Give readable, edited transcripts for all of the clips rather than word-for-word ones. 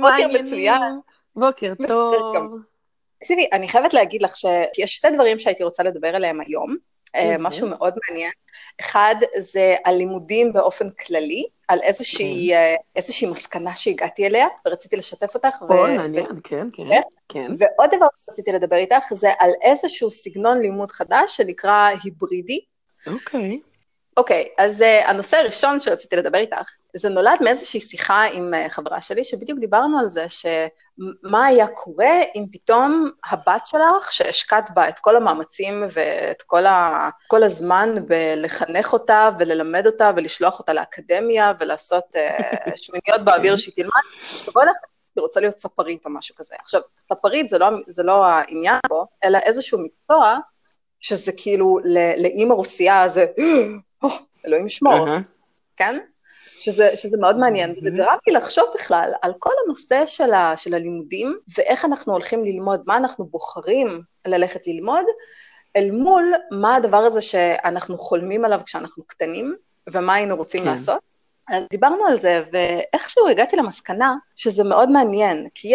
בוקר מצוין. בוקר טוב. תקשיבי, אני חייבת להגיד לך שיש שתי דברים שהייתי רוצה לדבר עליהם היום, משהו מאוד מעניין. אחד זה על לימודים באופן כללי, על איזושהי מסקנה שהגעתי אליה, ורציתי לשתף אותך. מעניין, כן. ועוד דבר שרציתי לדבר איתך זה על איזשהו סגנון לימוד חדש שנקרא היברידי. אוקיי. אוקיי, אז הנושא הראשון שרציתי לדבר איתך, זה נולד מאיזושהי שיחה עם חברה שלי, שבדיוק דיברנו על זה, שמה היה קורה אם פתאום הבת שלך, שהשקעת בה את כל המאמצים ואת כל הזמן, ולחנך אותה וללמד אותה ולשלוח אותה לאקדמיה, ולעשות שמיניות באוויר שהיא תלמד, ובוא לך, היא רוצה להיות ספרית או משהו כזה. עכשיו, ספרית זה לא העניין פה, אלא איזשהו מקצוע, שזה כאילו לאמא רוסייה, זה... אלוהים שמור, כן? שזה מאוד מעניין, וזה גרם לי לחשוב בכלל על כל הנושא של הלימודים, ואיך אנחנו הולכים ללמוד, מה אנחנו בוחרים ללכת ללמוד, אל מול מה הדבר הזה שאנחנו חולמים עליו כשאנחנו קטנים, ומה היינו רוצים לעשות. דיברנו על זה, ואיכשהו הגעתי למסקנה שזה מאוד מעניין, כי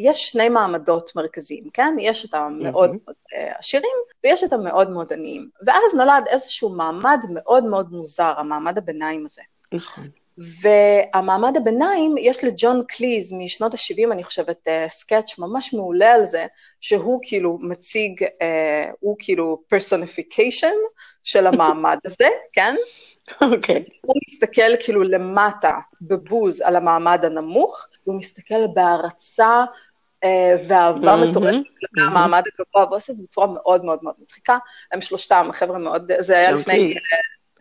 יש שני מעמדות מרכזיים, כן? יש את המאוד מאוד עשירים, ויש את המאוד מאוד עניים. ואז נולד איזשהו מעמד מאוד מאוד מוזר, המעמד הביניים הזה. נכון. והמעמד הביניים, יש לג'ון קליז משנות ה-70, אני חושבת, סקץ' ממש מעולה על זה, שהוא כאילו מציג, הוא כאילו personification של המעמד הזה, כן? אוקיי. הוא מסתכל כאילו למטה בבוז על המעמד הנמוך, הוא מסתכל בהרצה ואהבה מטורפת למעמד הגבוה, ועושה את זה בצורה מאוד מאוד מאוד מצחיקה, הם שלושתם, החבר'ה מאוד, זה היה לפני,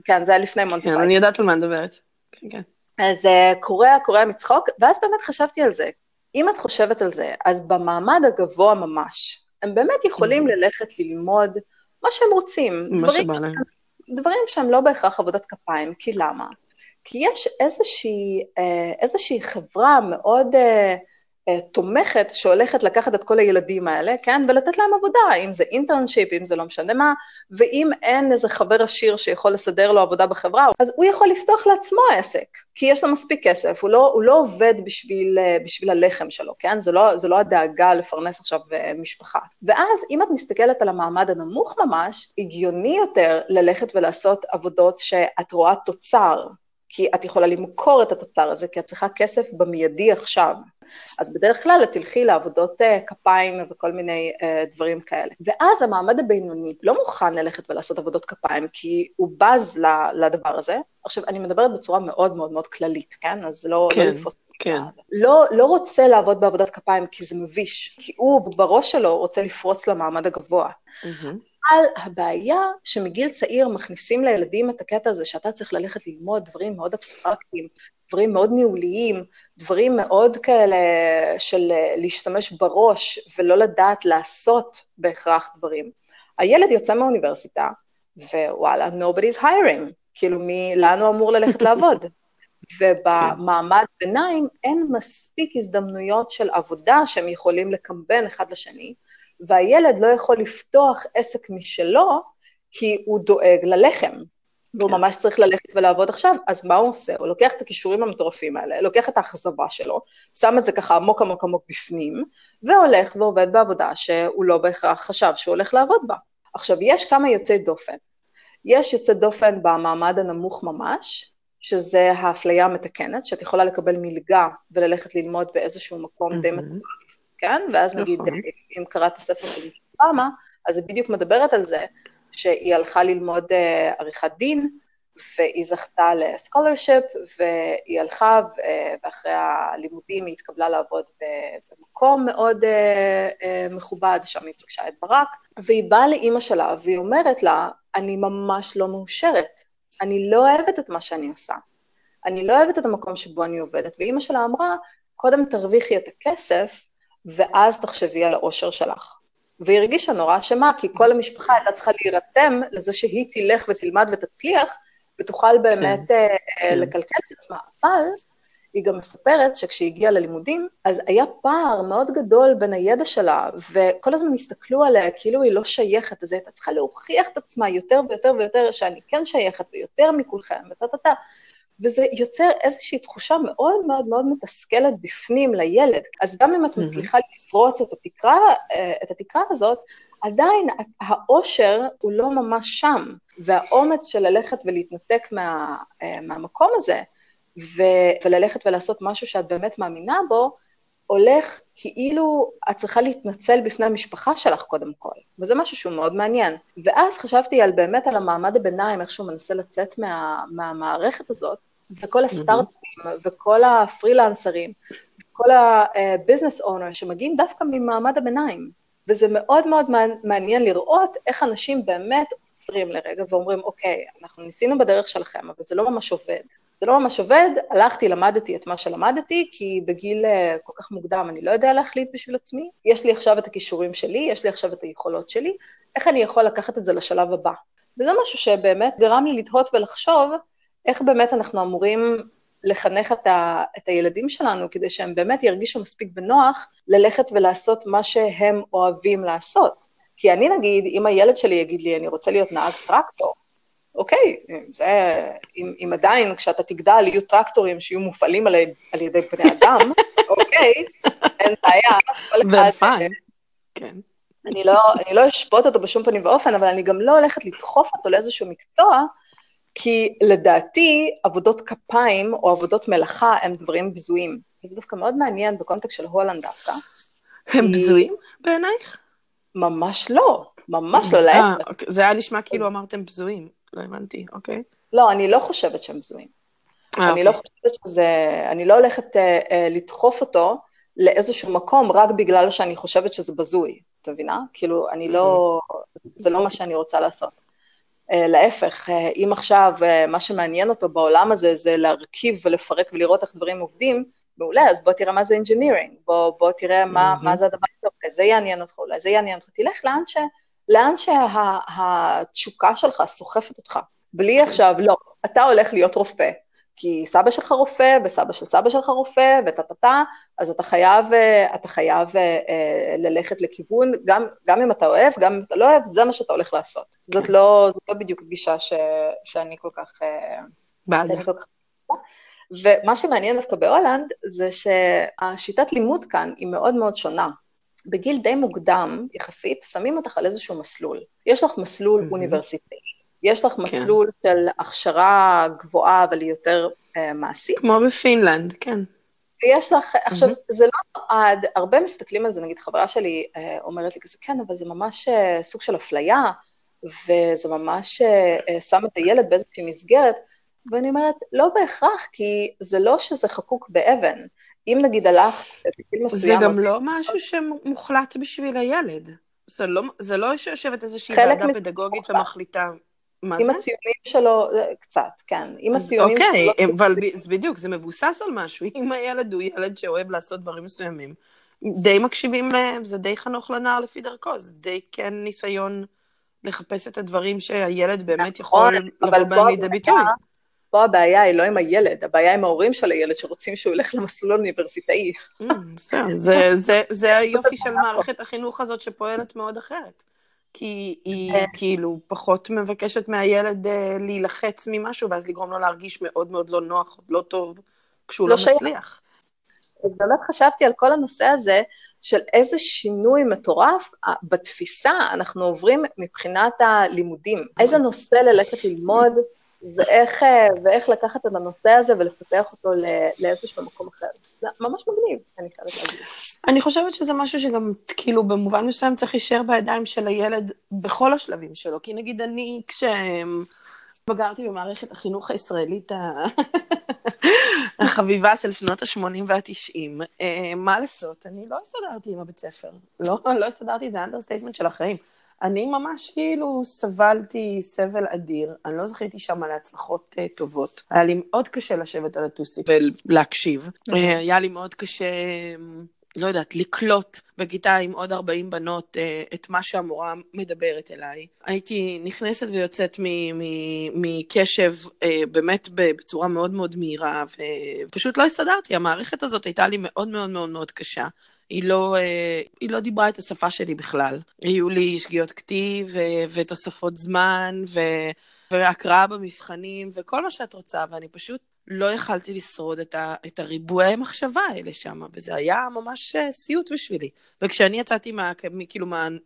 כן, זה היה לפני מונטפייט. אני יודעת על מה מדברת. אז קורא מצחוק, ואז באמת חשבתי על זה, אם את חושבת על זה, אז במעמד הגבוה ממש, הם באמת יכולים ללכת ללמוד מה שהם רוצים, דברים שהם לא בהכרח עבודת כפיים, כי למה? כי יש איזושהי חברה מאוד תומכת, שהולכת לקחת את כל הילדים האלה, כן? ולתת להם עבודה, אם זה אינטרנשיפ, אם זה לא משנה מה, ואם אין איזה חבר עשיר שיכול לסדר לו עבודה בחברה, אז הוא יכול לפתוח לעצמו עסק, כי יש לו מספיק כסף, הוא לא עובד בשביל הלחם שלו, כן? זה לא הדאגה לפרנס עכשיו משפחה. ואז אם את מסתכלת על המעמד הנמוך ממש, הגיוני יותר ללכת ולעשות עבודות שאת רואה תוצר, כי את יכולה למכור את התוצר הזה, כי את צריכה כסף במיידי עכשיו. אז בדרך כלל את תלכי לעבודות כפיים וכל מיני דברים כאלה. ואז המעמד הבינוני לא מוכן ללכת ולעשות עבודות כפיים, כי הוא בז לדבר הזה. עכשיו, אני מדברת בצורה מאוד מאוד מאוד כללית, כן? אז לא לתפוס כן. לא רוצה לעבוד בעבודת כפיים, כי זה מביש, כי הוא בראש שלו רוצה לפרוץ למעמד הגבוה. על הבעיה שמגיל צעיר מכניסים לילדים את הקטע הזה, שאתה צריך ללכת ללמוד דברים מאוד אבסטרקטיים, דברים מאוד ניהוליים, דברים מאוד כאלה של להשתמש בראש, ולא לדעת לעשות בהכרח דברים. הילד יוצא מהאוניברסיטה, ווואלה, nobody's hiring, כאילו לאן הוא אמור ללכת לעבוד? ובמעמד ביניים אין מספיק הזדמנויות של עבודה, שהם יכולים לקמבן אחד לשני, והילד לא יכול לפתוח עסק משלו, כי הוא דואג ללחם, והוא ממש צריך ללכת ולעבוד עכשיו, אז מה הוא עושה? הוא לוקח את הכישורים המטורפים האלה, לוקח את האכזבה שלו, שם את זה ככה עמוק עמוק עמוק בפנים, והולך ועובד בעבודה שהוא לא בהכרח חשב שהוא הולך לעבוד בה. עכשיו, יש כמה יוצאי דופן. יש יוצאי דופן במעמד הנמוך ממש, שזה האפליה המתקנת, שאת יכולה לקבל מלגה וללכת ללמוד באיזשהו מקום די מתקנת, כן? ואז נגיד, אם קראת הספר של רמה, אז היא בדיוק מדברת על זה, שהיא הלכה ללמוד עריכת דין, והיא זכתה לסקולרשיפ, והיא הלכה, ואחרי הלימודים היא התקבלה לעבוד במקום מאוד מכובד, שם היא פגשה את ברק, והיא באה לאימא שלה, והיא אומרת לה, אני ממש לא מאושרת, אני לא אוהבת את מה שאני עושה, אני לא אוהבת את המקום שבו אני עובדת, ואימא שלה אמרה, קודם תרוויחי את הכסף, ואז תחשבי על האושר שלך. והיא הרגישה נורא שמה, כי כל המשפחה הייתה צריכה להירתם לזה שהיא תלך ותלמד ותצליח, ותוכל באמת לקלקל את עצמה. אבל היא גם מספרת שכשהיא הגיעה ללימודים, אז היה פער מאוד גדול בין הידע שלה, וכל הזמן הסתכלו עליה, כאילו היא לא שייכת, אז היא הייתה צריכה להוכיח את עצמה יותר ויותר ויותר, שאני כן שייכת ויותר מכולכם, וזה יוצר איזושהי תחושה מאוד מאוד מאוד מתסכלת בפנים לילד. אז גם אם את מצליחה לפרוץ את התקרה הזאת, עדיין האושר הוא לא ממש שם, והאומץ של ללכת ולהתנתק מהמקום הזה, וללכת ולעשות משהו שאת באמת מאמינה בו, הולך כאילו את צריכה להתנצל בפני המשפחה שלך קודם כל, וזה משהו שהוא מאוד מעניין. ואז חשבתי על המעמד הביניים, איך שהוא מנסה לצאת מהמערכת הזאת, וכל הסטארט-אפים, וכל הפרילנסרים, וכל הביזנס אונר, שמגיעים דווקא ממעמד הביניים. וזה מאוד מאוד מעניין לראות איך אנשים באמת עוצרים לרגע, ואומרים, אוקיי, אנחנו ניסינו בדרך שלכם, אבל זה לא ממש עובד. זה לא ממש עובד, הלכתי, למדתי את מה שלמדתי, כי בגיל כל כך מוקדם אני לא יודע להחליט בשביל עצמי, יש לי עכשיו את הכישורים שלי, יש לי עכשיו את היכולות שלי, איך אני יכול לקחת את זה לשלב הבא? וזה משהו שבאמת גרם לי לתהות ולחשוב, איך באמת אנחנו אמורים לחנך את הילדים שלנו, כדי שהם באמת ירגישו מספיק בנוח, ללכת ולעשות מה שהם אוהבים לעשות. כי אני נגיד, אם הילד שלי יגיד לי, אני רוצה להיות נהג טרקטור, אוקיי, זה, אם עדיין כשאתה תגדל יהיו טרקטורים שיהיו מופעלים על ידי בני אדם, אוקיי, אין בעיה, אני לא אשפוט אותו בשום פנים ואופן, אבל אני גם לא הולכת לדחוף אותו לאיזשהו מקצוע, כי לדעתי עבודות כפיים או עבודות מלאכה הם דברים בזויים, וזה דווקא מאוד מעניין בקונטקסט של הולנד דווקא. הם בזויים בעינייך? ממש לא, ממש לא להפך. זה היה נשמע כאילו אמרתם בזויים. לא הבנתי, אוקיי. לא, אני לא חושבת שהם בזויים. אני לא חושבת שזה, אני לא הולכת לדחוף אותו לאיזשהו מקום, רק בגלל שאני חושבת שזה בזוי, אתה מבינה? כאילו, אני לא, זה לא מה שאני רוצה לעשות. להפך, אם עכשיו מה שמעניין אותו בעולם הזה, זה להרכיב ולפרק ולראות איך דברים עובדים, מעולה, אז בוא תראה מה זה engineering, בוא תראה מה זה הדבר הזה, זה יעניין אותך, אולי זה יעניין אותך, תלך לאן שהתשוקה שלך סוחפת אותך, בלי עכשיו, לא, אתה הולך להיות רופא, כי סבא שלך רופא, וסבא של סבא שלך רופא, ותתתה, אז אתה חייב ללכת לכיוון, גם אם אתה אוהב, גם אם אתה לא אוהב, זה מה שאתה הולך לעשות. זאת לא בדיוק גישה שאני כל כך... ומה שמעניין דווקא בהולנד, זה שהשיטת לימוד כאן היא מאוד מאוד שונה. בגיל די מוקדם, יחסית, שמים אותך על איזשהו מסלול. יש לך מסלול אוניברסיטאי, יש לך מסלול של הכשרה גבוהה, אבל היא יותר מעשית. כמו בפינלנד, כן. ויש לך, עכשיו, זה לא נועד, הרבה מסתכלים על זה, נגיד חברה שלי אומרת לי כזה, כן, אבל זה ממש סוג של אפליה, וזה ממש שם את הילד באיזושהי מסגרת, ואני אומרת, לא בהכרח, כי זה לא שזה חקוק באבן. אם נגיד הלך... זה גם לא משהו שמוחלט בשביל הילד. זה לא שיושבת איזושהי ועדה פדגוגית ומחליטה. מה זה? עם הציונים שלו, קצת, כן. אוקיי, אבל בדיוק, זה מבוסס על משהו. אם הילד הוא ילד שאוהב לעשות דברים מסוימים, די מקשיבים להם, זה די חנוך לנער לפי דרכו, זה די כן ניסיון לחפש את הדברים שהילד באמת יכול לבוא לידי ביטוי. פה הבעיה היא לא עם הילד, הבעיה עם ההורים של הילד שרוצים שהוא הולך למסלול אוניברסיטאי. זה היופי של מערכת החינוך הזאת שפועלת מאוד אחרת. כי היא כאילו פחות מבקשת מהילד להילחץ ממשהו, ואז לגרום לו להרגיש מאוד מאוד לא נוח, לא טוב, כשהוא לא מצליח. אז באמת חשבתי על כל הנושא הזה של איזה שינוי מטורף בתפיסה אנחנו עוברים מבחינת הלימודים. איזה נושא ללכת ללמוד, ואיך לקחת את הנושא הזה ולפתח אותו לאיזשהו מקום אחר. זה ממש מגניב, אני חייבת להגיד. אני חושבת שזה משהו שגם, כאילו, במובן מסוים צריך להישאר בידיים של הילד בכל השלבים שלו, כי נגיד אני, כשבגרתי במערכת החינוך הישראלית החביבה של שנות ה-80 וה-90, מה לעשות? אני לא הסתדרתי עם הבית ספר, לא הסתדרתי, זה האנדרסטייטמנט של החיים. אני ממש כאילו סבלתי סבל אדיר, אני לא זכיתי שם על הצלחות טובות, היה לי מאוד קשה לשבת על הטוסי ולהקשיב, היה לי מאוד קשה, לא יודעת, לקלוט בגיטה עם עוד 40 בנות את מה שהמורה מדברת אליי, הייתי נכנסת ויוצאת מקשב באמת בצורה מאוד מאוד מהירה, ופשוט לא הסתדרתי, המערכת הזאת הייתה לי מאוד מאוד מאוד מאוד קשה, היא לא דיברה את השפה שלי בכלל. היו לי שגיאות כתיב ותוספות זמן והקראה במבחנים וכל מה שאת רוצה, ואני פשוט לא יכלתי לשרוד את הריבועי מחשבה האלה שם, וזה היה ממש סיוט בשבילי. וכשאני יצאתי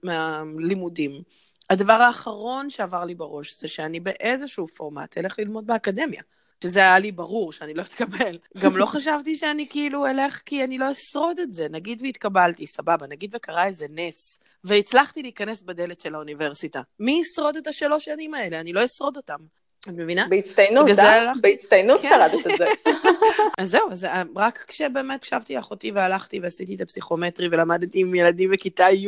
מהלימודים, הדבר האחרון שעבר לי בראש, זה שאני באיזשהו פורמט אלך ללמוד באקדמיה. שזה היה לי ברור שאני לא אתקבל. גם לא חשבתי שאני כאילו אלך, כי אני לא אשרוד את זה. נגיד והתקבלתי, סבבה, נגיד וקרה איזה נס, והצלחתי להיכנס בדלת של האוניברסיטה. מי ישרוד את השלוש שנים האלה? אני לא אשרוד אותם. את מבינה? בהצטיינות, בהצטיינות שרדת את זה. אז זהו, רק כשבאמת קשבתי אחותי והלכתי ועשיתי את הפסיכומטרי ולמדתי עם ילדים בכיתה י'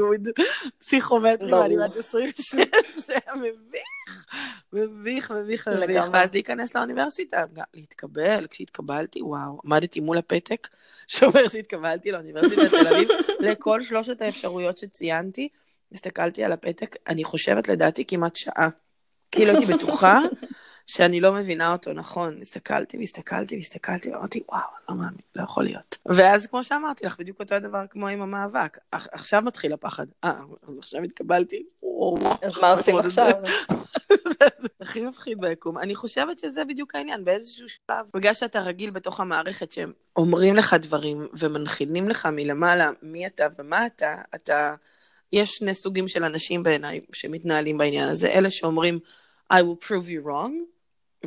פסיכומטרי, ואני בת 26, זה היה מביך. מביך, מביך, מביך. ואז להיכנס לאוניברסיטה, להתקבל, כשהתקבלתי, וואו, עמדתי מול הפתק, שאומר שהתקבלתי לאוניברסיטת תל אביב, לכל שלושת האפשרויות שציינתי, הסתכלתי על הפתק, אני חושבת לדעתי כמעט שעה, כי לא הייתי בטוחה, שאני לא מבינה אותו, נכון, הסתכלתי, ואמרתי, וואו, לא מאמין, לא יכול להיות. ואז, כמו שאמרתי לך, בדיוק אותו הדבר כמו עם המאבק, עכשיו מתחיל הפחד, אז עכשיו התקבלתי, אז מה עושים עכשיו? זה הכי מפחיד ביקום, אני חושבת שזה בדיוק העניין, באיזשהו שלב, בגלל שאתה רגיל בתוך המערכת, שהם אומרים לך דברים, ומנחילים לך מלמעלה, מי אתה ומה אתה, יש שני סוגים של אנשים בעיניי, שמתנהלים בעניין הזה, אלה שאומרים, I will prove you wrong,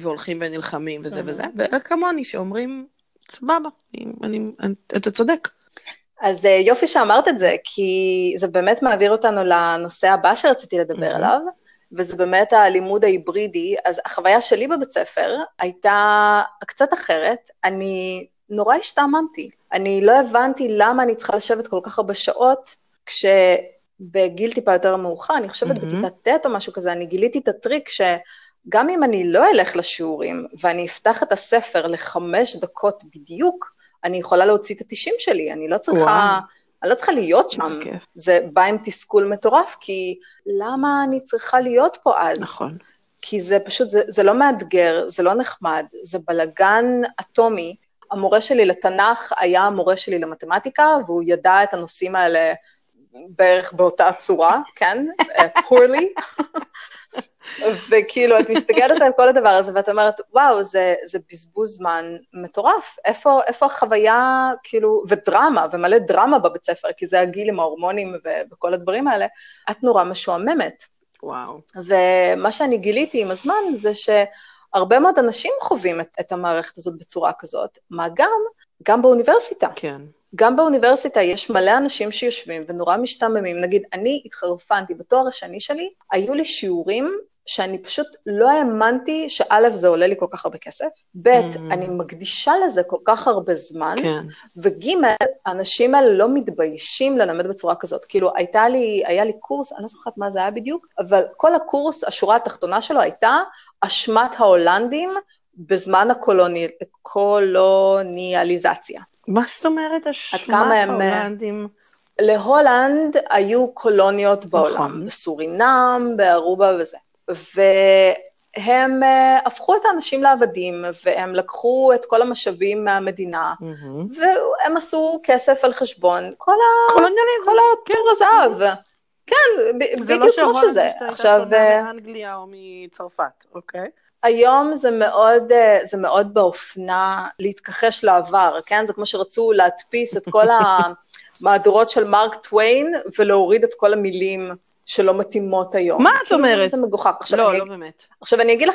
והולכים ונלחמים וזה וזה, ואלה כמוני שאומרים, סבבה, אתה צודק. אז יופי שאמרת את זה, כי זה באמת מעביר אותנו לנושא הבא שרציתי לדבר עליו, וזה באמת הלימוד ההיברידי, אז החוויה שלי בבית ספר הייתה קצת אחרת, אני נורא השתעממתי, אני לא הבנתי למה אני צריכה לשבת כל כך הרבה שעות, בגיל טיפה יותר מאוחר, אני חושבת בכיתה ט' או משהו כזה, אני גיליתי את הטריק שגם אם אני לא אלך לשיעורים, ואני אפתח את הספר ל5 דקות בדיוק, אני יכולה להוציא את 90 שלי, אני לא צריכה להיות שם, okay. זה בא עם תסכול מטורף, כי למה אני צריכה להיות פה אז? נכון. כי זה פשוט, זה לא מאתגר, זה לא נחמד, זה בלגן אטומי, המורה שלי לתנ"ך היה המורה שלי למתמטיקה, והוא ידע את הנושאים האלה, בערך באותה צורה, כן? poorly. וכאילו, את מסתכלת על כל הדבר הזה, ואת אומרת, וואו, זה בזבוז זמן מטורף. איפה החוויה, כאילו, ודרמה, ומלא דרמה בבית ספר, כי זה הגיל עם ההורמונים וכל הדברים האלה, את נורא משועממת. וואו. ומה שאני גיליתי עם הזמן, זה שהרבה מאוד אנשים חווים את המערכת הזאת בצורה כזאת, מה גם באוניברסיטה. כן. גם באוניברסיטה יש מלא אנשים שיושבים ונורא משתעממים, נגיד, אני התחרפנתי בתואר השני שלי, היו לי שיעורים שאני פשוט לא האמנתי שא' זה עולה לי כל כך הרבה כסף, ב' אני מקדישה לזה כל כך הרבה זמן, וג' האנשים האלה לא מתביישים ללמד בצורה כזאת, כאילו היה לי קורס, אני לא זוכרת מה זה היה בדיוק, אבל כל הקורס, השורה התחתונה שלו הייתה, אשמת ההולנדים בזמן הקולוניאליזציה. מה זאת אומרת? ההולנדים? להולנד היו קולוניות בעולם, בסורינם, בארובה וזה. והם הפכו את האנשים לעבדים, והם לקחו את כל המשאבים מהמדינה, והם עשו כסף על חשבון, כל התור הזהב. כן, בדיוק כמו שזה. עכשיו... מאנגליה או מצרפת, אוקיי? היום זה מאוד באופנה להתכחש לעבר, כן? זה כמו שרצו להדפיס את כל המהדורות של מרק טוויין, ולהוריד את כל המילים שלא מתאימות היום. מה את אומרת? זה מגוחך. לא באמת. עכשיו אני אגיד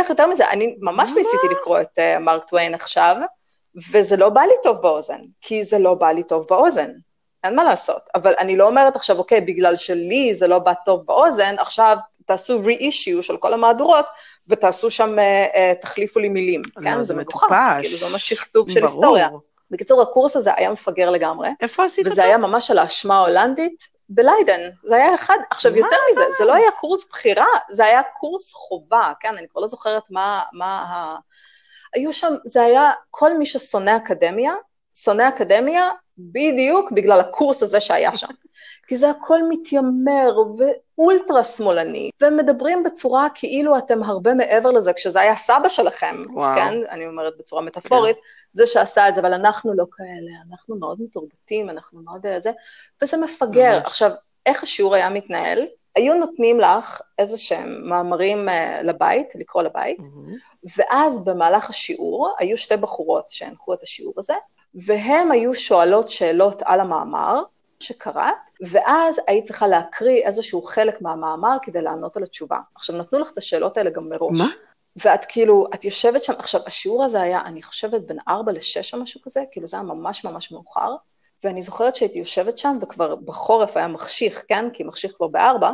לך יותר מזה, אני ממש ניסיתי לקרוא את מרק טוויין עכשיו, וזה לא בא לי טוב באוזן, כי זה לא בא לי טוב באוזן. אין מה לעשות, אבל אני לא אומרת עכשיו, אוקיי, בגלל שלי זה לא בא טוב באוזן, עכשיו תעשו re-issue של כל המהדורות, ותעשו שם, תחליפו לי מילים, כן? זה מגוחך, כאילו זה ממש שכתוב של היסטוריה. בקיצור, הקורס הזה היה מפגר לגמרי, וזה היה ממש על האשמה ההולנדית בליידן, זה היה אחד, עכשיו יותר מזה, זה לא היה קורס בחירה, זה היה קורס חובה, כן? אני כבר לא זוכרת מה היו שם, זה היה כל מי ששונא אקדמיה, בדיוק בגלל הקורס הזה שהיה שם. כי זה הכל מתיימר ואולטרה שמאלני, ומדברים בצורה כאילו אתם הרבה מעבר לזה, כשזה היה סבא שלכם, כן? אני אומרת בצורה מטאפורית, זה שעשה את זה, אבל אנחנו לא כאלה, אנחנו מאוד מתורבתים, אנחנו מאוד זה, וזה מפגר. עכשיו, איך השיעור היה מתנהל? היו נותנים לך איזה שהם מאמרים לבית, לקרוא לבית, ואז במהלך השיעור היו שתי בחורות שהנחו את השיעור הזה, והן היו שואלות שאלות על המאמר שקראת, ואז היית צריכה להקריא איזשהו חלק מהמאמר כדי לענות על התשובה. עכשיו נתנו לך את השאלות האלה גם מראש. מה? ואת כאילו, את יושבת שם, עכשיו השיעור הזה היה, אני חושבת בין 4 ל-6 או משהו כזה, כאילו זה היה ממש ממש מאוחר, ואני זוכרת שהייתי יושבת שם, וכבר בחורף היה מחשיך, כן? כי מחשיך כבר ב-4,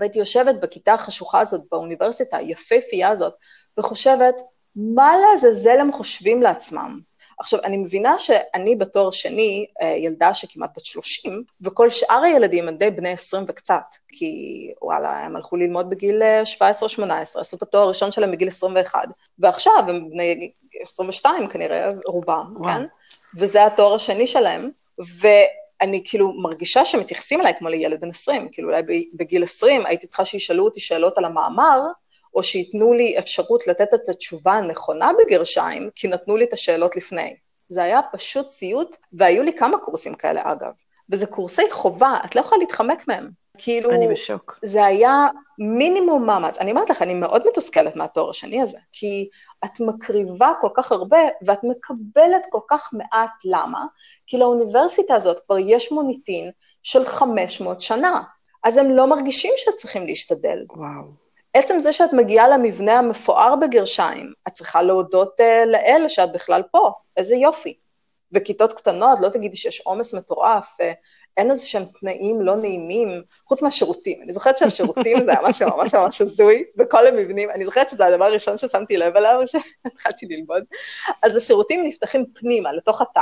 והייתי יושבת בכיתה החשוכה הזאת, באוניברסיטה, היפהפייה הזאת, וחושבת, מה לעזאזל הם חושבים לעצמם? עכשיו, אני מבינה שאני בתואר שני, ילדה שכמעט בת 30, וכל שאר הילדים הם די בני 20 וקצת, כי וואלה, הם הלכו ללמוד בגיל 17-18, עשו את התואר הראשון שלהם בגיל 21, ועכשיו הם בני 22 כנראה, רובם, כן? וזה התואר השני שלהם, ואני כאילו מרגישה שמתייחסים אליי כמו לילד בן 20, כאילו אולי בגיל 20 הייתי צריכה שישאלו אותי שאלות על המאמר, או שיתנו לי אפשרות לתת את התשובה הנכונה בגרשיים, כי נתנו לי את השאלות לפני. זה היה פשוט סיוט, והיו לי כמה קורסים כאלה אגב, וזה קורסי חובה, את לא יכולה להתחמק מהם. כאילו, אני בשוק. זה היה מינימום מאמץ. אני אומרת לך, אני מאוד מתוסכלת מהתואר השני הזה, כי את מקריבה כל כך הרבה, ואת מקבלת כל כך מעט. למה? כי לאוניברסיטה הזאת כבר יש מוניטין של 500 שנה, אז הם לא מרגישים שצריכים להשתדל. וואו. עצם זה שאת מגיעה למבנה המפואר בגרשיים, את צריכה להודות לאל שאת בכלל פה, איזה יופי. וכיתות קטנות, לא תגידי שיש עומס מטורף, אין איזה שהם תנאים לא נעימים, חוץ מהשירותים. אני זוכרת שהשירותים זה היה משהו ממש ממש הזוי, בכל המבנים, אני זוכרת שזה הדבר הראשון ששמתי לב עליו, שהתחלתי ללמוד. אז השירותים נפתחים פנימה, לתוך התא.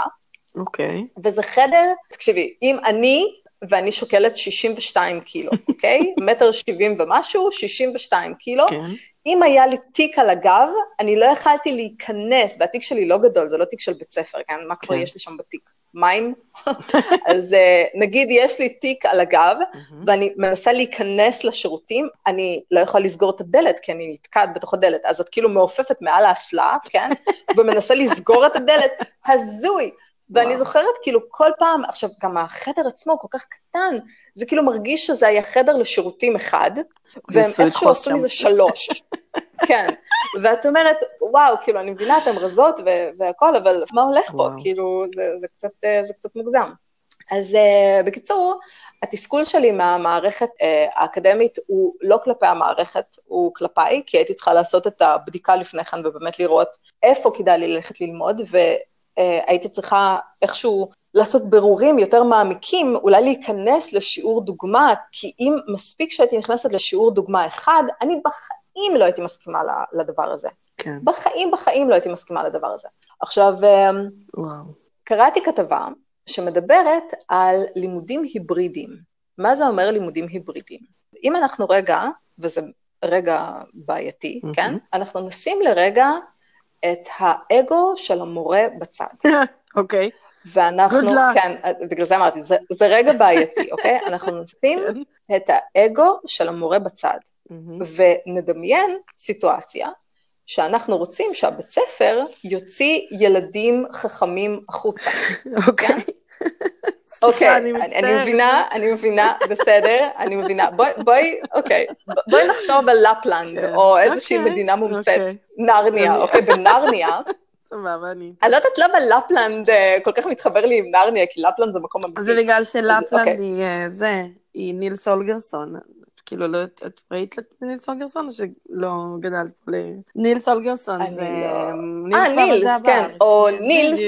אוקיי. וזה חדר, תקשיבי, אם אני... ואני שוקלת 62 קילו, אוקיי? 1.70 ומשהו, 62 קילו. כן. אם היה לי תיק על הגב, אני לא יכלתי להיכנס, והתיק שלי לא גדול, זה לא תיק של בית ספר, כן? מה כבר יש לי שם בתיק? מים? אז נגיד יש לי תיק על הגב, ואני מנסה להיכנס לשירותים, אני לא יכולה לסגור את הדלת, כי אני נתקעת בתוך הדלת, אז את כאילו מעופפת מעל האסלה, כן? ומנסה לסגור את הדלת, הזוי! ואני זוכרת כאילו כל פעם, עכשיו גם החדר עצמו כל כך קטן, זה כאילו מרגיש שזה היה חדר לשירותים אחד, והם איזשהו עשו מזה 3, כן, ואת אומרת, וואו, כאילו אני מבינה, אתם רזות והכל, אבל מה הולך פה? כאילו זה קצת מוגזם. אז בקיצור, התסכול שלי מהמערכת האקדמית הוא לא כלפי המערכת, הוא כלפיי, כי הייתי צריכה לעשות את הבדיקה לפני כן, ובאמת לראות איפה כדאי לי ללכת ללמוד, ו... הייתי צריכה איכשהו לעשות ברורים יותר מעמיקים, אולי להיכנס לשיעור דוגמה, כי אם מספיק שהייתי נכנסת לשיעור דוגמה אחד, אני בחיים לא הייתי מסכימה לדבר הזה. כן. בחיים לא הייתי מסכימה לדבר הזה. עכשיו, וואו. קראתי כתבה שמדברת על לימודים היברידיים. מה זה אומר לימודים היברידיים? אם אנחנו רגע, וזה רגע בעייתי, כן? אנחנו נשים לרגע, את האגו של המורה בצד. אוקיי. ואנחנו, כן, בגלל זה אמרתי, זה רגע בעייתי, אוקיי? אנחנו נשים את האגו של המורה בצד, ונדמיין סיטואציה שאנחנו רוצים שהבית ספר יוציא ילדים חכמים החוצה. אוקיי. אוקיי, אני מבינה, בסדר, אני מבינה, בואי נחשוב על לפלנד, או איזושהי מדינה מומצאת, נרניה, אוקיי, בנרניה, אני לא יודעת למה לפלנד כל כך מתחבר לי עם נרניה, כי לפלנד זה מקום אמיתי. זה בגלל שלפלנד היא נילס הולגרסון, כאילו לא, את ראית נילס הולגרסון, או שלא גדלת פה? נילס הולגרסון זה... נילס, כן, או נילס.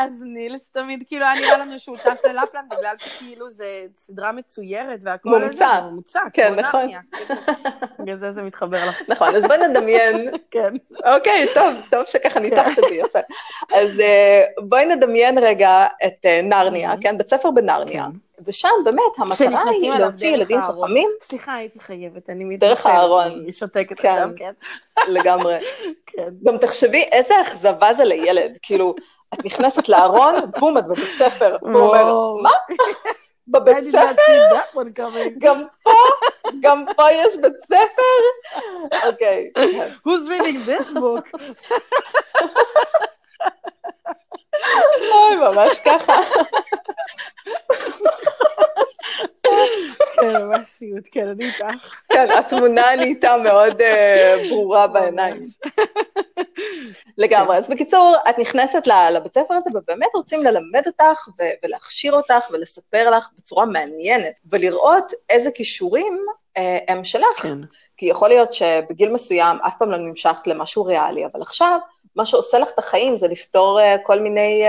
אז נילס תמיד, כאילו, אני רואה לנו שהוא טס ללפלנד, בגלל שכאילו זה סדרה מצוירת, והכל הזה מומצא, כן, נכון. בגלל זה זה מתחבר לך. נכון, אז בואי נדמיין. כן. אוקיי, טוב שככה ניתחת את זה יפה. אז בואי נדמיין רגע את נרניה, כן, בית ספר בנרניה. ושם באמת המטרה היא להוציא ילדים חכמים. סליחה, הייתי חייבת, אני מתנצלת. דרך הארון. היא שותקת עכשיו, כן. לגמרי. גם תחשבי איזה אכזבה זה לילד, כאילו, את נכנסת לארון, בום, את בבית ספר, הוא אומר, מה? בבית ספר? גם פה יש בית ספר? אוקיי. Who's reading this book? אוי, ממש ככה. צודקת, כן, אני איתך. כן, התמונה נהייתה מאוד ברורה בעיניים. לגמרי. אז בקיצור, את נכנסת לבית ספר הזה, ובאמת רוצים ללמד אותך, ולהכשיר אותך, ולספר לך בצורה מעניינת, ולראות איזה כישורים הם שלך. כי יכול להיות שבגיל מסוים אף פעם לא נמשכת למשהו ריאלי, אבל עכשיו, מה שעושה לך את החיים זה לפתור כל מיני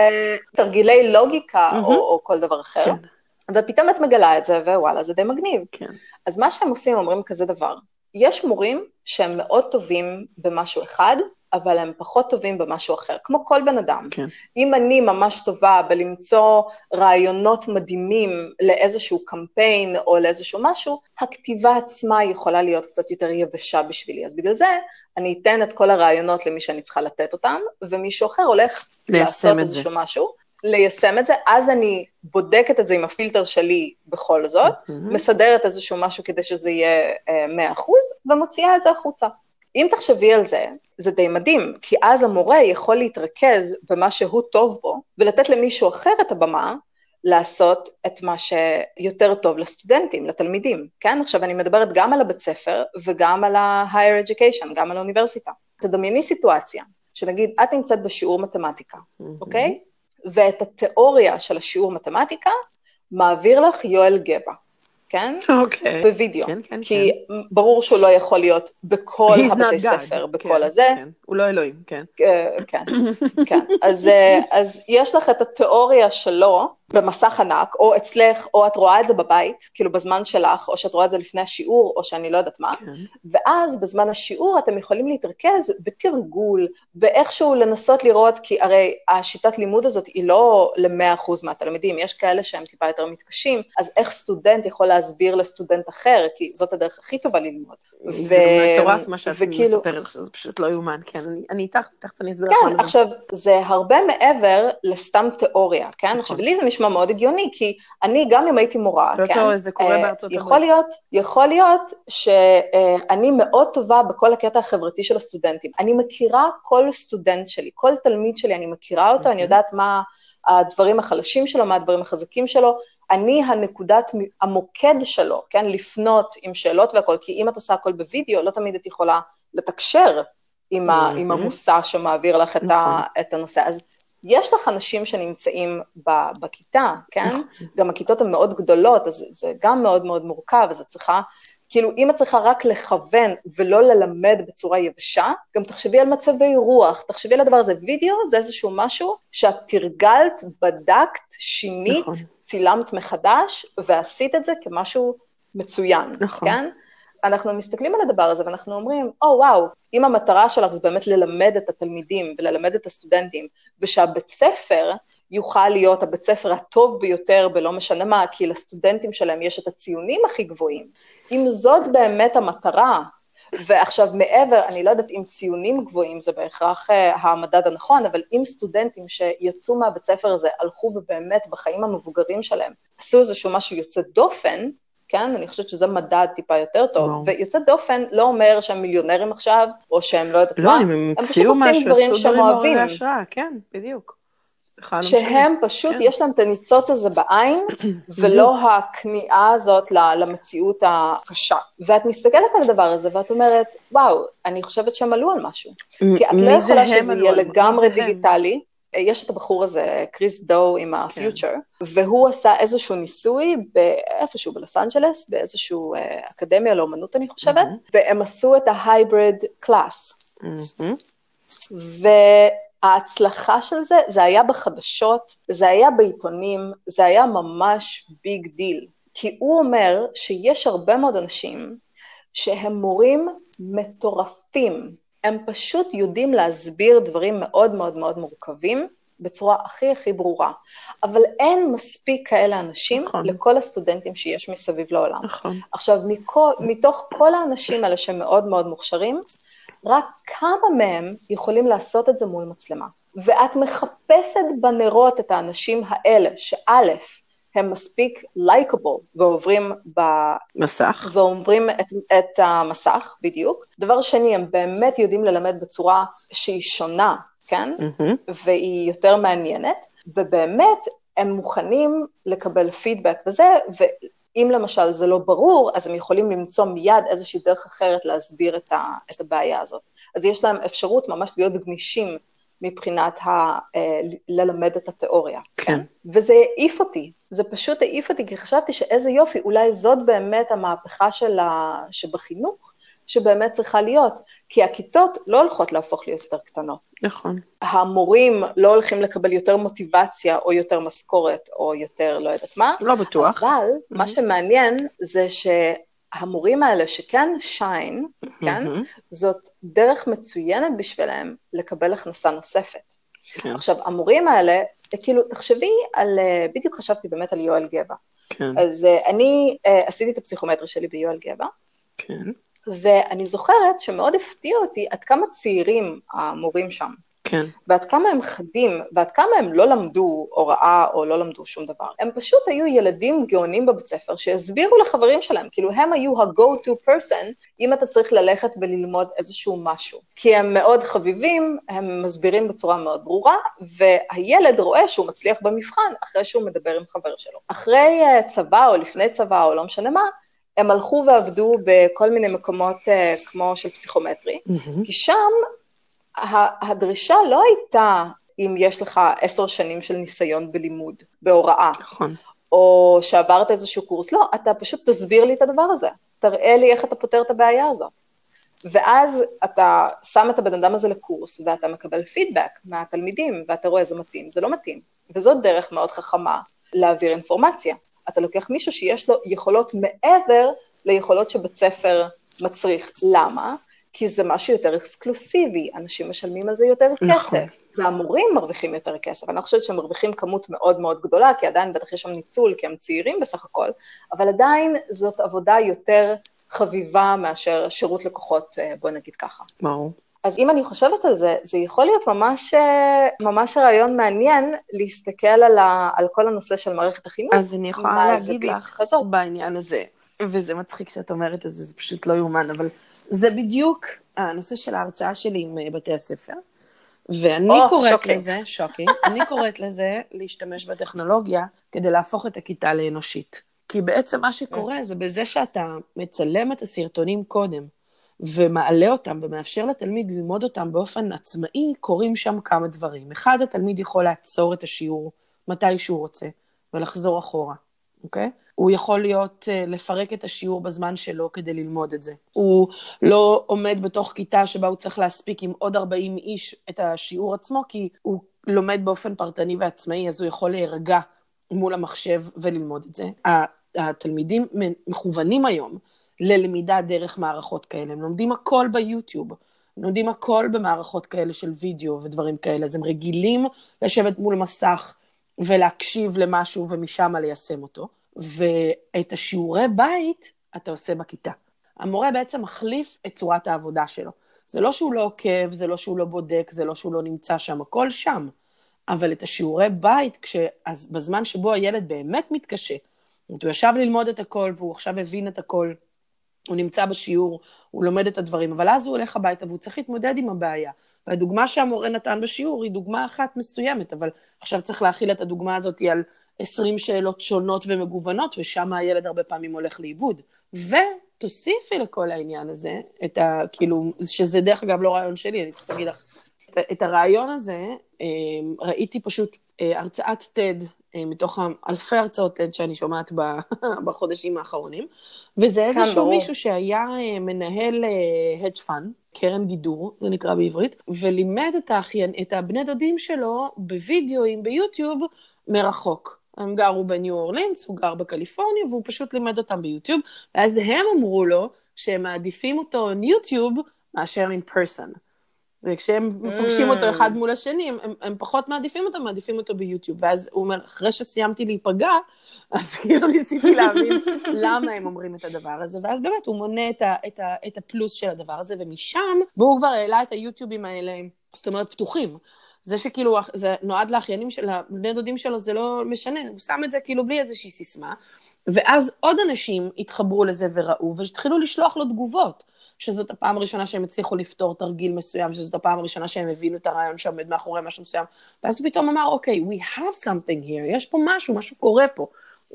תרגילי לוגיקה, או כל דבר אחר. ופתאום את מגלה את זה, ווואלה, זה די מגניב. כן. אז מה שהם עושים, אומרים כזה דבר. יש מורים שהם מאוד טובים במשהו אחד, אבל הם פחות טובים במשהו אחר, כמו כל בן אדם. כן. אם אני ממש טובה בלמצוא רעיונות מדהימים לאיזשהו קמפיין או לאיזשהו משהו, הכתיבה עצמה יכולה להיות קצת יותר יבשה בשבילי. אז בגלל זה, אני אתן את כל הרעיונות למי שאני צריכה לתת אותם, ומישהו אחר הולך לעשות איזשהו משהו. ליישם את זה, אז אני בודקת את זה עם הפילטר שלי בכל זאת, מסדרת איזשהו משהו כדי שזה יהיה 100%, ומוציאה את זה החוצה. אם תחשבי על זה, זה די מדהים, כי אז המורה יכול להתרכז במה שהוא טוב בו, ולתת למישהו אחר את הבמה, לעשות את מה שיותר טוב לסטודנטים, לתלמידים, כן? עכשיו אני מדברת גם על הבית ספר, וגם על ה-higher education, גם על האוניברסיטה. תדמייני סיטואציה, שנגיד, את נמצאת בשיעור מתמטיקה, אוקיי? ואת התיאוריה של השיעור מתמטיקה, מעביר לך יואל גבע, כן? אוקיי. בווידאו. כן, כן, כי ברור שהוא לא יכול להיות בכל הבתי ספר, בכל הזה. הוא לא אלוהים, כן. כן, כן. אז יש לך את התיאוריה שלו במסך ענק, או אצלך, או את רואה את זה בבית, כאילו בזמן שלך, או שאת רואה את זה לפני השיעור, או שאני לא יודעת מה, ואז בזמן השיעור אתם יכולים להתרכז בתרגול, באיכשהו לנסות לראות, כי הרי השיטת לימוד הזאת היא לא ל-100% מהתלמידים, יש כאלה שהם טיפה יותר מתקשים, אז איך סטודנט יכול להסביר לסטודנט אחר, כי זאת הדרך הכי טובה ללמוד. זה גם מטורף מה שאת מספרת, זה פשוט לא יומן, כן, אני איתך פניס בלחם. כן, עכשיו, זה הרבה מעבר לסתם תיאוריה, כן? עכשיו, לי זה נשמע מאוד הגיוני, כי אני גם אם הייתי מורה, יכול להיות שאני מאוד טובה בכל הקטע החברתי של הסטודנטים. אני מכירה כל סטודנט שלי, כל תלמיד שלי, אני מכירה אותו, אני יודעת מה הדברים החלשים שלו, מה הדברים החזקים שלו, אני הנקודת המוקד שלו, כן, לפנות עם שאלות והכל, כי אם את עושה הכל בווידאו, לא תמיד את יכולה לתקשר עם המוסע שמעביר לך את הנושא. אז יש לך אנשים שנמצאים בכיתה, כן, גם הכיתות הן מאוד גדולות, אז זה גם מאוד מאוד מורכב, אז את צריכה, כאילו אם את צריכה רק לכוון ולא ללמד בצורה יבשה, גם תחשבי על מצבי רוח, תחשבי על הדבר הזה, וידאו זה איזשהו משהו שאת תרגלת, בדקת, שינית, צילמת מחדש, ועשית את זה כמשהו מצוין, כן? אנחנו מסתכלים על הדבר הזה, ואנחנו אומרים, וואו, אם המטרה שלך זה באמת ללמד את התלמידים, וללמד את הסטודנטים, ושהבית ספר יוכל להיות הבית ספר הטוב ביותר, ולא משנה מה, כי לסטודנטים שלהם יש את הציונים הכי גבוהים. אם זאת באמת המטרה, ועכשיו מעבר, אני לא יודעת אם ציונים גבוהים, זה בהכרח המדד הנכון, אבל אם סטודנטים שיצאו מהבית ספר הזה, הלכו ובאמת בחיים המבוגרים שלהם, עשו איזשהו משהו יוצא דופן, כן, אני חושבת שזה מדד טיפה יותר טוב, ויוצא דופן לא אומר שהם מיליונרים עכשיו, או שהם לא יודעת מה, הם פשוט עושים דברים שהם אוהבים. כן, בדיוק. שהם פשוט, יש להם את הניצוץ הזה בעין, ולא הכניעה הזאת למציאות הקשה. ואת מסתכלת על הדבר הזה, ואת אומרת, וואו, אני חושבת שהם עלו על משהו. כי את לא יכולה שזה יהיה לגמרי דיגיטלי, יש את הבחור הזה, קריס דו עם הפיוטר, והוא עשה איזשהו ניסוי, איפשהו בלוס אנג'לס, באיזשהו אקדמיה לאומנות אני חושבת, והם עשו את ההייבריד קלאס. ההצלחה של זה, זה היה בחדשות, זה היה בעיתונים, זה היה ממש ביג דיל. כי הוא אומר שיש הרבה מאוד אנשים שהם מורים מטורפים. הם פשוט יודעים להסביר דברים מאוד מאוד מאוד מורכבים, בצורה הכי הכי ברורה. אבל אין מספיק כאלה אנשים לכל הסטודנטים שיש מסביב לעולם. עכשיו, מתוך כל האנשים האלה שהם מאוד מאוד מוכשרים, רק כמה מהם יכולים לעשות את זה מול מצלמה. ואת מחפשת בנרות את האנשים האלה, שא' הם מספיק לייקable, ועוברים במסך, ועוברים את המסך, בדיוק. דבר שני, הם באמת יודעים ללמד בצורה שהיא שונה, כן? והיא יותר מעניינת, ובאמת הם מוכנים לקבל פידבק וזה, אם למשל זה לא ברור, אז הם יכולים למצוא מיד איזושהי דרך אחרת להסביר את הבעיה הזאת. אז יש להם אפשרות ממש להיות גמישים מבחינת ללמד את התיאוריה. כן. וזה העיף אותי, זה פשוט העיף אותי, כי חשבתי שאיזה יופי, אולי זאת באמת המהפכה שבחינוך, שבאמת צריכה להיות, כי הכיתות לא הולכות להפוך להיות יותר קטנות. נכון. המורים לא הולכים לקבל יותר מוטיבציה, או יותר משכורת, או יותר לא יודעת מה. לא בטוח. אבל מה שמעניין זה שהמורים האלה שכן שיין, כן, זאת דרך מצוינת בשבילהם לקבל הכנסה נוספת. עכשיו, המורים האלה, כאילו, תחשבי על, בדיוק חשבתי באמת על יואל גבע. כן. אז אני עשיתי את הפסיכומטרי שלי ביואל גבע. כן. ואני זוכרת שמאוד הפתיע אותי עד כמה צעירים המורים שם. כן. ועד כמה הם חדים, ועד כמה הם לא למדו הוראה או לא למדו שום דבר. הם פשוט היו ילדים גאונים בבית ספר שהסבירו לחברים שלהם, כאילו הם היו ה-go-to person, אם אתה צריך ללכת וללמוד איזשהו משהו. כי הם מאוד חביבים, הם מסבירים בצורה מאוד ברורה, והילד רואה שהוא מצליח במבחן אחרי שהוא מדבר עם חבר שלו. אחרי צבא או לפני צבא או לא משנה מה, הם הלכו ועבדו בכל מיני מקומות כמו של פסיכומטרי, כי שם הדרישה לא הייתה אם יש לך 10 שנים של ניסיון בלימוד, בהוראה, נכון. או שעברת איזשהו קורס, לא, אתה פשוט תסביר לי את הדבר הזה, תראה לי איך אתה פותר את הבעיה הזאת. ואז אתה שם את הבן אדם הזה לקורס, ואתה מקבל פידבק מהתלמידים, ואתה רואה זה מתאים, זה לא מתאים. וזאת דרך מאוד חכמה להעביר אינפורמציה. אתה לוקח מישהו שיש לו יכולות מעבר ליכולות שבית ספר מצריך. למה? כי זה משהו יותר אקסקלוסיבי, אנשים משלמים על זה יותר כסף, והמורים מרוויחים יותר כסף. אני חושבת שהם מרוויחים כמות מאוד מאוד גדולה, כי עדיין בטח יש שם ניצול, כי הם צעירים בסך הכל, אבל עדיין זאת עבודה יותר חביבה מאשר שירות לקוחות, בוא נגיד ככה. ברור. אז אם אני חושבת על זה, זה יכול להיות ממש רעיון מעניין להסתכל על כל הנושא של מערכת החינוך. אז אני יכולה להגיד לך בעניין הזה, וזה מצחיק שאת אומרת את זה, זה פשוט לא יומן, אבל זה בדיוק הנושא של ההרצאה שלי עם בתי הספר, ואני קוראת לזה, שוקי, אני קוראת לזה להשתמש בטכנולוגיה כדי להפוך את הכיתה לאנושית. כי בעצם מה שקורה זה בזה שאתה מצלם את הסרטונים קודם, ומעלה אותם ומאפשר לתלמיד ללמוד אותם באופן עצמאי, קוראים שם כמה דברים. אחד, התלמיד יכול לעצור את השיעור מתי שהוא רוצה, ולחזור אחורה, אוקיי? הוא יכול לפרק את השיעור בזמן שלו כדי ללמוד את זה. הוא לא עומד בתוך כיתה שבה הוא צריך להספיק עם עוד 40 איש את השיעור עצמו, כי הוא לומד באופן פרטני ועצמאי, אז הוא יכול להירגע מול המחשב וללמוד את זה. התלמידים מכוונים היום, ללמידה דרך מערכות כאלה. הם לומדים הכל ביוטיוב, הם לומדים הכל במערכות כאלה של וידאו ודברים כאלה, אז הם רגילים לשבת מול מסך ולהקשיב למשהו ומשם ליישם אותו, ואת השיעורי בית אתה עושה בכיתה. המורה בעצם מחליף את צורת העבודה שלו. זה לא שהוא לא עוקב, זה לא שהוא לא בודק, זה לא שהוא לא נמצא שם, הכל שם. אבל את השיעורי בית, בזמן שבו הילד באמת מתקשה, הוא ישב ללמוד את הכל, והוא עכשיו הבין את הכל, הוא נמצא בשיעור, הוא לומד את הדברים, אבל אז הוא הולך הביתה, והוא צריך להתמודד עם הבעיה. והדוגמה שהמורה נתן בשיעור היא דוגמה אחת מסוימת, אבל עכשיו צריך להכיל את הדוגמה הזאת על 20 שאלות שונות ומגוונות, ושם הילד הרבה פעמים הולך לאיבוד. ותוסיפי לכל העניין הזה, שזה דרך אגב לא רעיון שלי, אני צריך להגיד לך, את הרעיון הזה, ראיתי פשוט הרצאת TED, מתוך אלפי הרצאות שאני שומעת בחודשים האחרונים, וזה איזשהו מישהו שהיה מנהל hedge fund, קרן גידור, זה נקרא בעברית, ולימד את הבני דודים שלו בווידאוים ביוטיוב מרחוק. הם גרו בניו אורלינס, הוא גר בקליפורניה, והוא פשוט לימד אותם ביוטיוב, ואז הם אמרו לו שהם מעדיפים אותו on YouTube מאשר in person. וכשהם פוגשים אותו אחד מול השני, הם פחות מעדיפים אותו, מעדיפים אותו ביוטיוב. ואז הוא אומר, אחרי שסיימתי להיפגע, אז כאילו ניסיתי להבין למה הם אומרים את הדבר הזה, ואז באמת הוא מונה את הפלוס של הדבר הזה, ומשם, והוא כבר העלה את היוטיובים האלה, זאת אומרת, פתוחים. זה שכאילו, זה נועד לאחיינים של הבני דודים שלו, זה לא משנה, הוא שם את זה כאילו בלי איזושהי סיסמה, ואז עוד אנשים התחברו לזה וראו, והתחילו לשלוח לו תגובות. שזאת הפעם הראשונה שהם הצליחו לפתור תרגיל מסוים, שזאת הפעם הראשונה שהם הבינו את הרעיון שעומד מאחורי משהו מסוים, ואז הוא פתאום אמר, אוקיי, we have something here, יש פה משהו קורה פה,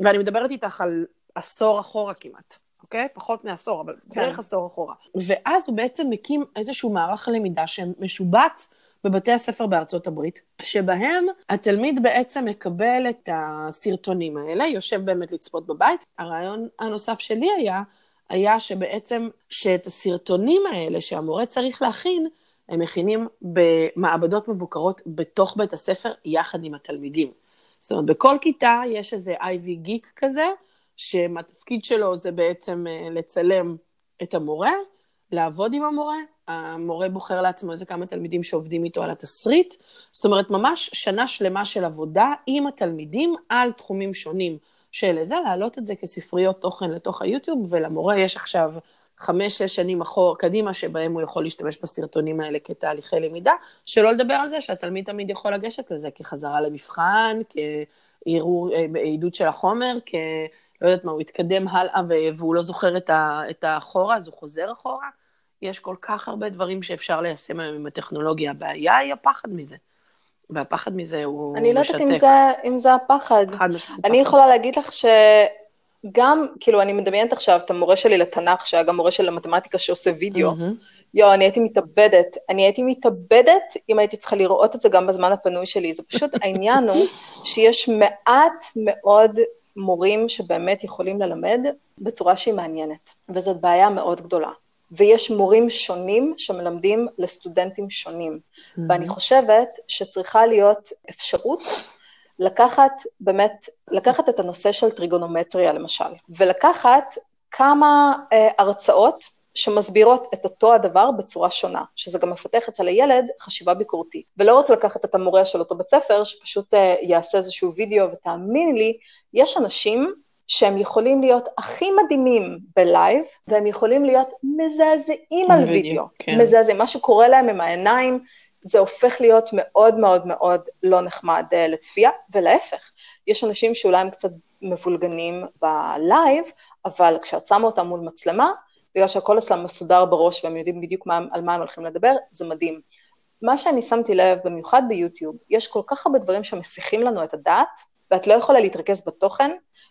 ואני מדברת איתך על עשור אחורה כמעט, אוקיי? פחות מעשור, אבל בערך עשור אחורה. ואז הוא בעצם מקים איזשהו מערך למידה שמשובץ בבתי הספר בארצות הברית, שבהם התלמיד בעצם מקבל את הסרטונים האלה, יושב באמת לצפות בבית. הרעיון הנוסף שלי היה שבעצם שאת הסרטונים האלה שהמורה צריך להכין, הם מכינים במעבדות מבוקרות בתוך בית הספר יחד עם התלמידים. זאת אומרת, בכל כיתה יש איזה אייבי גיק כזה, שהתפקיד שלו זה בעצם לצלם את המורה, לעבוד עם המורה, המורה בוחר לעצמו איזה כמה תלמידים שעובדים איתו על התסריט, זאת אומרת, ממש שנה שלמה של עבודה עם התלמידים על תחומים שונים, שלזה להעלות את זה כספריות תוכן לתוך היוטיוב, ולמורה יש עכשיו 5-6 שנים אחורה קדימה, שבהם הוא יכול להשתמש בסרטונים האלה כתהליכי למידה, שלא לדבר על זה שהתלמיד תמיד יכול לגשת לזה, כחזרה למבחן, כעידוד של החומר, לא יודעת מה, הוא התקדם הלאה והוא לא זוכר את האחורה, אז הוא חוזר אחורה. יש כל כך הרבה דברים שאפשר ליישם היום עם הטכנולוגיה, הבעיה היא הפחד מזה. והפחד מזה הוא משתק. אני לא יודעת אם זה הפחד. אני יכולה להגיד לך שגם, כאילו, אני מדמיינת עכשיו את המורה שלי לתנ"ך, שהיה גם מורה של המתמטיקה שעושה וידאו. אני הייתי מתאבדת. אני הייתי מתאבדת אם הייתי צריכה לראות את זה גם בזמן הפנוי שלי. זה פשוט העניין הוא שיש מעט מאוד מורים שבאמת יכולים ללמד בצורה שהיא מעניינת. וזאת בעיה מאוד גדולה. ויש מורים שונים שמלמדים לסטודנטים שונים. ואני חושבת שצריכה להיות אפשרות לקחת את הנושא של טריגונומטריה למשל, ולקחת כמה הרצאות שמסבירות את אותו הדבר בצורה שונה, שזה גם מפתח אצל הילד חשיבה ביקורתית. ולא רק לקחת את המורה של אותו בית ספר, שפשוט יעשה איזשהו וידאו, ותאמין לי, יש אנשים שהם יכולים להיות הכי מדהימים בלייב, והם יכולים להיות מזעזעים על וידאו. מזעזעים, מה שקורה להם עם העיניים, זה הופך להיות מאוד מאוד מאוד לא נחמד לצפייה, ולהפך. יש אנשים שאולי הם קצת מבולגנים בלייב, אבל כשאת שמה אותם מול מצלמה, בגלל שהכל אצלם מסודר בראש, והם יודעים בדיוק על מה הם הולכים לדבר, זה מדהים. מה שאני שמתי לב, במיוחד ביוטיוב, יש כל כך הרבה דברים שמסיכים לנו את הדעת, ואת לא יכולה להתרכז בתוכן,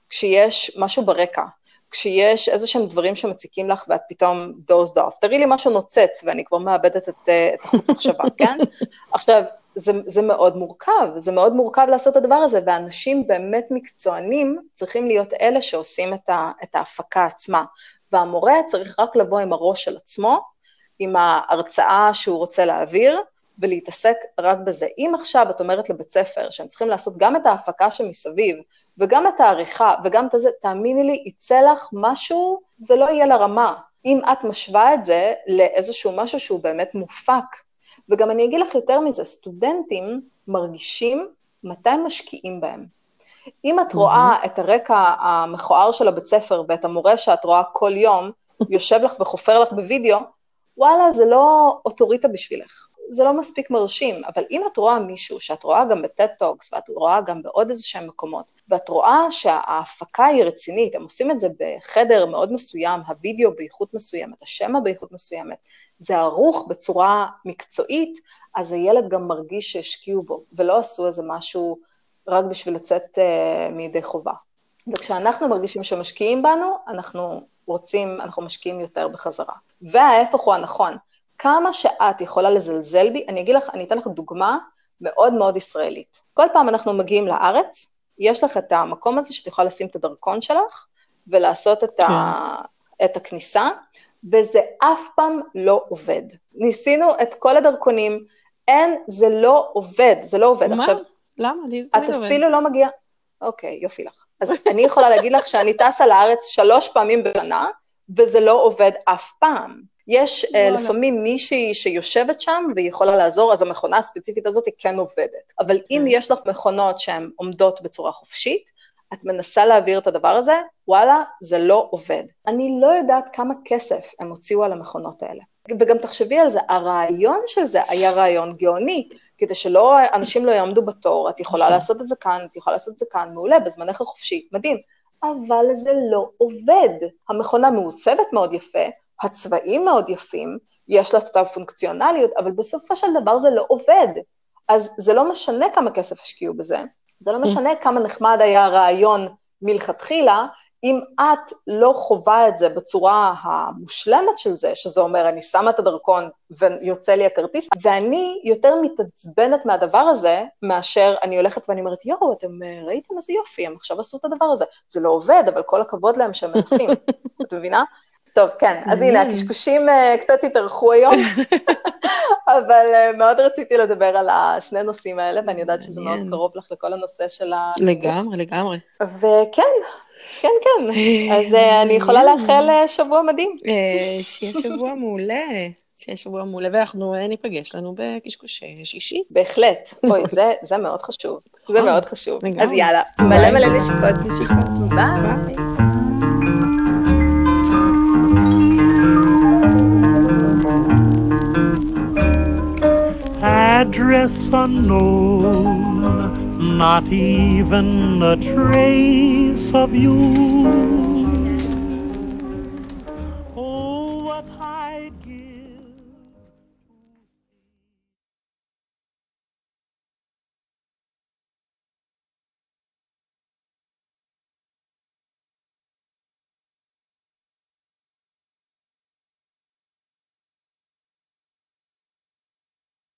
כשיש משהו ברקע, כשיש איזשהם דברים שמציקים לך, ואת פתאום דוז דאוף. תראי לי משהו נוצץ, ואני כבר מאבדת את החוט מחשבה, כן? עכשיו, זה מאוד מורכב, זה מאוד מורכב לעשות את הדבר הזה, ואנשים באמת מקצוענים צריכים להיות אלה שעושים את ההפקה עצמה. והמורה צריך רק לבוא עם הראש של עצמו, עם ההרצאה שהוא רוצה להעביר, ולהתעסק רק בזה. אם עכשיו את אומרת לבית ספר, שהם צריכים לעשות גם את ההפקה שמסביב, וגם את העריכה, וגם את זה, תאמיני לי, יצא לך משהו, זה לא יהיה לרמה. אם את משווה את זה לאיזשהו משהו שהוא באמת מופק. וגם אני אגיד לך יותר מזה, סטודנטים מרגישים מתי משקיעים בהם. אם את רואה את הרקע המכוער של הבית ספר, ואת המורה שאת רואה כל יום, יושב לך וחופר לך בווידאו, וואלה, זה לא אוטוריטה בשבילך. זה לא מספיק מרשים, אבל אם את רואה מישהו, שאת רואה גם בטד-טוקס, ואת רואה גם בעוד איזשהם מקומות, ואת רואה שההפקה היא רצינית, הם עושים את זה בחדר מאוד מסוים, הווידאו באיכות מסוימת, השמה באיכות מסוימת, זה ערוך בצורה מקצועית, אז הילד גם מרגיש שהשקיעו בו, ולא עשו איזה משהו רק בשביל לצאת מידי חובה. וכשאנחנו מרגישים שמשקיעים בנו, אנחנו משקיעים יותר בחזרה. וההפך הוא הנכון. כמה שאת יכולה לזלזל בי, אני אתן לך דוגמה מאוד מאוד ישראלית. כל פעם אנחנו מגיעים לארץ, יש לך את המקום הזה שאת יכולה לשים את הדרכון שלך, ולעשות את הכניסה, וזה אף פעם לא עובד. ניסינו את כל הדרכונים, זה לא עובד. מה? עכשיו, למה? את אפילו לא מגיעה, אוקיי, יופי לך. אז אני יכולה להגיד לך שאני טסה לארץ 3 פעמים בשנה, וזה לא עובד אף פעם. יש לפעמים מישהי שיושבת שם ויכולה לעזור, אז המכונה הספציפית הזאת היא כן עובדת. אבל אם יש לך מכונות שהן עומדות בצורה חופשית, את מנסה להעביר את הדבר הזה, וואלה, זה לא עובד. אני לא יודעת כמה כסף הם הוציאו על המכונות האלה. וגם תחשבי על זה, הרעיון של זה היה רעיון גאוני, כדי שאנשים לא יעמדו בתור, את יכולה לעשות את זה כאן, את יכולה לעשות את זה כאן, מעולה, בזמנך החופשי, מדהים. אבל זה לא עובד. המכונה מעוצבת מאוד יפה, הצבעים מאוד יפים, יש לה את הפונקציונליות, אבל בסופו של דבר זה לא עובד. אז זה לא משנה כמה כסף השקיעו בזה, זה לא משנה כמה נחמד היה הרעיון מלכתחילה, אם את לא חובה את זה בצורה המושלמת של זה, שזה אומר, אני שמה את הדרכון ויוצא לי הכרטיס, ואני יותר מתעצבנת מהדבר הזה, מאשר אני הולכת ואני אומרת, יואו, אתם ראיתם איזה יופי, הם עכשיו עשו את הדבר הזה. זה לא עובד, אבל כל הכבוד להם שהם מנסים. את מבינה? טוב, כן, אז הנה, הקשקושים קצת התארכו היום, אבל מאוד רציתי לדבר על השני נושאים האלה, ואני יודעת שזה מאוד קרוב לך לכל הנושא של ה... לגמרי, לגמרי. וכן, כן, כן, אז אני יכולה לאחל שבוע מדהים. שיהיה שבוע מעולה. שבוע מעולה, ואנחנו ניפגש לנו בקשקוש שישי. בהחלט, אוי, זה מאוד חשוב, זה מאוד חשוב. אז יאללה, מלא מלא נשיקות. ביי. Address unknown, not even a trace of you.